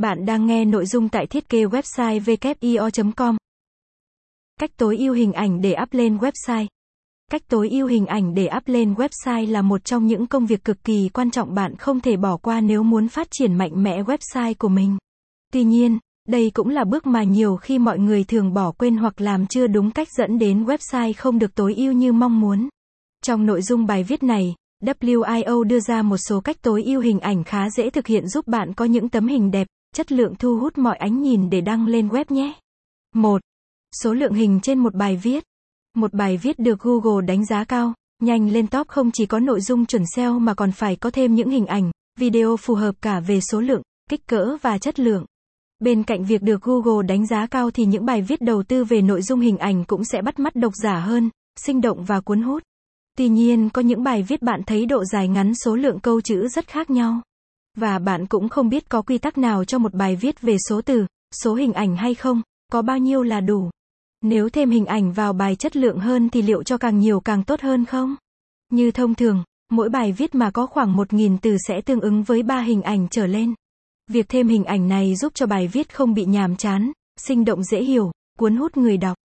Bạn đang nghe nội dung tại thiết kế website wio.com. Cách tối ưu hình ảnh để up lên website. Cách tối ưu hình ảnh để up lên website là một trong những công việc cực kỳ quan trọng bạn không thể bỏ qua nếu muốn phát triển mạnh mẽ website của mình. Tuy nhiên, đây cũng là bước mà nhiều khi mọi người thường bỏ quên hoặc làm chưa đúng cách, dẫn đến website không được tối ưu như mong muốn. Trong nội dung bài viết này, WIO đưa ra một số cách tối ưu hình ảnh khá dễ thực hiện giúp bạn có những tấm hình đẹp, chất lượng, thu hút mọi ánh nhìn để đăng lên web nhé. 1. Số lượng hình trên một bài viết. Một bài viết được Google đánh giá cao, nhanh lên top không chỉ có nội dung chuẩn SEO mà còn phải có thêm những hình ảnh, video phù hợp cả về số lượng, kích cỡ và chất lượng. Bên cạnh việc được Google đánh giá cao thì những bài viết đầu tư về nội dung hình ảnh cũng sẽ bắt mắt độc giả hơn, sinh động và cuốn hút. Tuy nhiên, có những bài viết bạn thấy độ dài ngắn, số lượng câu chữ rất khác nhau. Và bạn cũng không biết có quy tắc nào cho một bài viết về số từ, số hình ảnh hay không, có bao nhiêu là đủ. Nếu thêm hình ảnh vào bài chất lượng hơn thì liệu cho càng nhiều càng tốt hơn không? Như thông thường, mỗi bài viết mà có khoảng 1.000 từ sẽ tương ứng với 3 hình ảnh trở lên. Việc thêm hình ảnh này giúp cho bài viết không bị nhàm chán, sinh động, dễ hiểu, cuốn hút người đọc.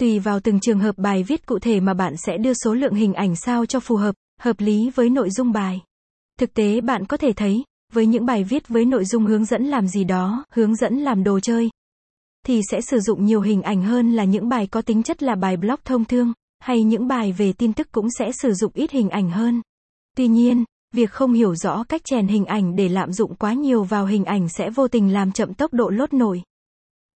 Tùy vào từng trường hợp bài viết cụ thể mà bạn sẽ đưa số lượng hình ảnh sao cho phù hợp, hợp lý với nội dung bài. Thực tế bạn có thể thấy, với những bài viết với nội dung hướng dẫn làm gì đó, hướng dẫn làm đồ chơi, thì sẽ sử dụng nhiều hình ảnh hơn là những bài có tính chất là bài blog thông thường, hay những bài về tin tức cũng sẽ sử dụng ít hình ảnh hơn. Tuy nhiên, việc không hiểu rõ cách chèn hình ảnh để lạm dụng quá nhiều vào hình ảnh sẽ vô tình làm chậm tốc độ lốt nổi.